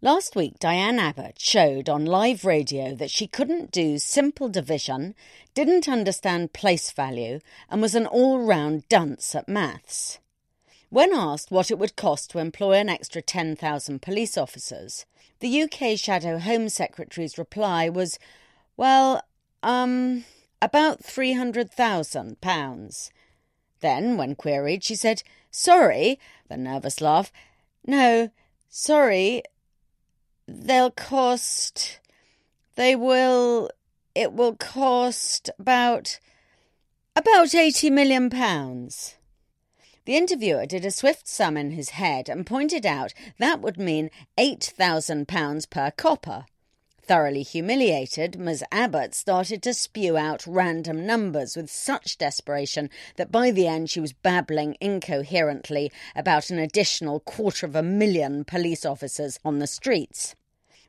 Last week, Diane Abbott showed on live radio that she couldn't do simple division, didn't understand place value, and was an all-round dunce at maths. When asked what it would cost to employ an extra 10,000 police officers, the UK Shadow Home Secretary's reply was, well, about £300,000. Then, when queried, she said, sorry, the nervous laugh, no, sorry, it will cost about £80 million. The interviewer did a swift sum in his head and pointed out that would mean £8,000 per copper. Thoroughly humiliated, Ms. Abbott started to spew out random numbers with such desperation that by the end she was babbling incoherently about an additional 250,000 police officers on the streets.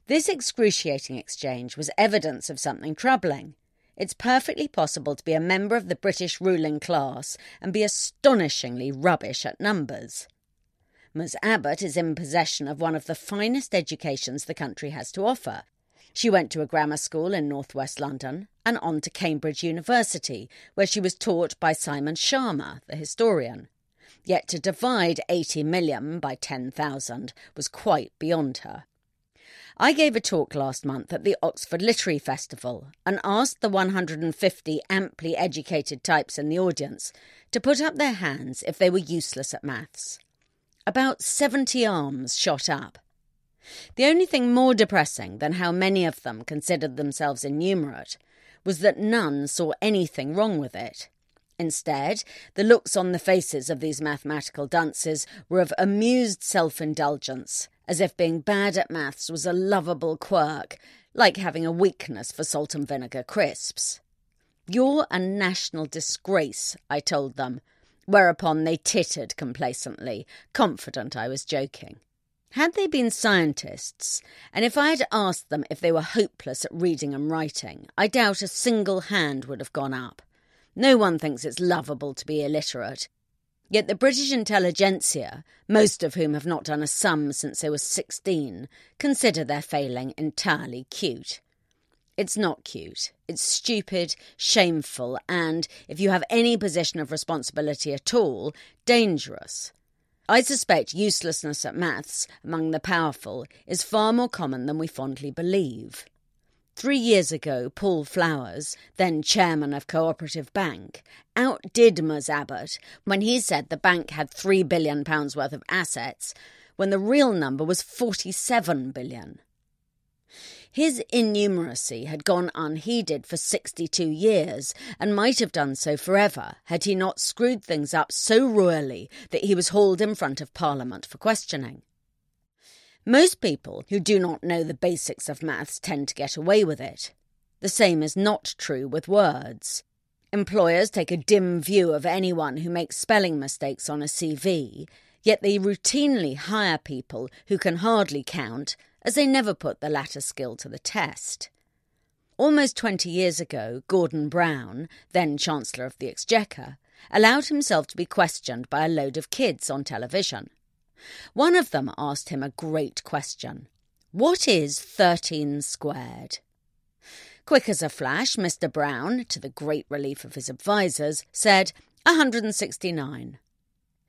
This excruciating exchange was evidence of something troubling. It's perfectly possible to be a member of the British ruling class and be astonishingly rubbish at numbers. Ms. Abbott is in possession of one of the finest educations the country has to offer. She went to a grammar school in northwest London and on to Cambridge University, where she was taught by Simon Sharma, the historian. Yet to divide 80 million by 10,000 was quite beyond her. I gave a talk last month at the Oxford Literary Festival and asked the 150 amply educated types in the audience to put up their hands if they were useless at maths. About 70 arms shot up. The only thing more depressing than how many of them considered themselves innumerate was that none saw anything wrong with it. Instead, the looks on the faces of these mathematical dunces were of amused self-indulgence, as if being bad at maths was a lovable quirk, like having a weakness for salt and vinegar crisps. "You're a national disgrace," I told them, whereupon they tittered complacently, confident I was joking. Had they been scientists, and if I had asked them if they were hopeless at reading and writing, I doubt a single hand would have gone up. No one thinks it's lovable to be illiterate. Yet the British intelligentsia, most of whom have not done a sum since they were 16, consider their failing entirely cute. It's not cute. It's stupid, shameful, and, if you have any position of responsibility at all, dangerous. I suspect uselessness at maths among the powerful is far more common than we fondly believe. 3 years ago, Paul Flowers, then chairman of Cooperative Bank, outdid Ms. Abbott when he said the bank had £3 billion worth of assets, when the real number was £47 billion. His innumeracy had gone unheeded for 62 years and might have done so forever had he not screwed things up so royally that he was hauled in front of Parliament for questioning. Most people who do not know the basics of maths tend to get away with it. The same is not true with words. Employers take a dim view of anyone who makes spelling mistakes on a CV, yet they routinely hire people who can hardly count, as they never put the latter skill to the test. Almost 20 years ago, Gordon Brown, then Chancellor of the Exchequer, allowed himself to be questioned by a load of kids on television. One of them asked him a great question. "What is 13 squared?" Quick as a flash, Mr. Brown, to the great relief of his advisers, said, 169.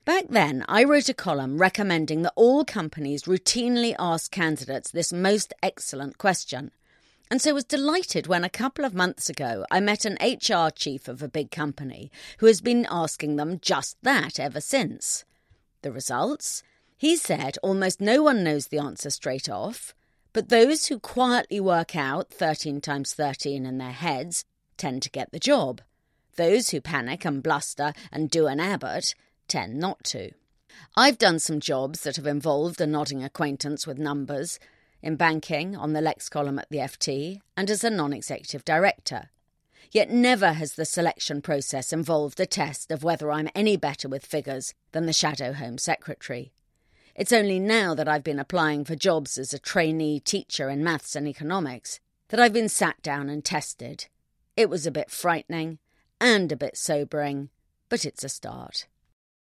Back then, I wrote a column recommending that all companies routinely ask candidates this most excellent question, and so was delighted when a couple of months ago I met an HR chief of a big company who has been asking them just that ever since. The results? He said almost no one knows the answer straight off, but those who quietly work out 13 times 13 in their heads tend to get the job. Those who panic and bluster and do an Abbott tend not to. I've done some jobs that have involved a nodding acquaintance with numbers, in banking, on the Lex column at the FT, and as a non-executive director. Yet never has the selection process involved a test of whether I'm any better with figures than the shadow Home Secretary. It's only now that I've been applying for jobs as a trainee teacher in maths and economics that I've been sat down and tested. It was a bit frightening and a bit sobering, but it's a start.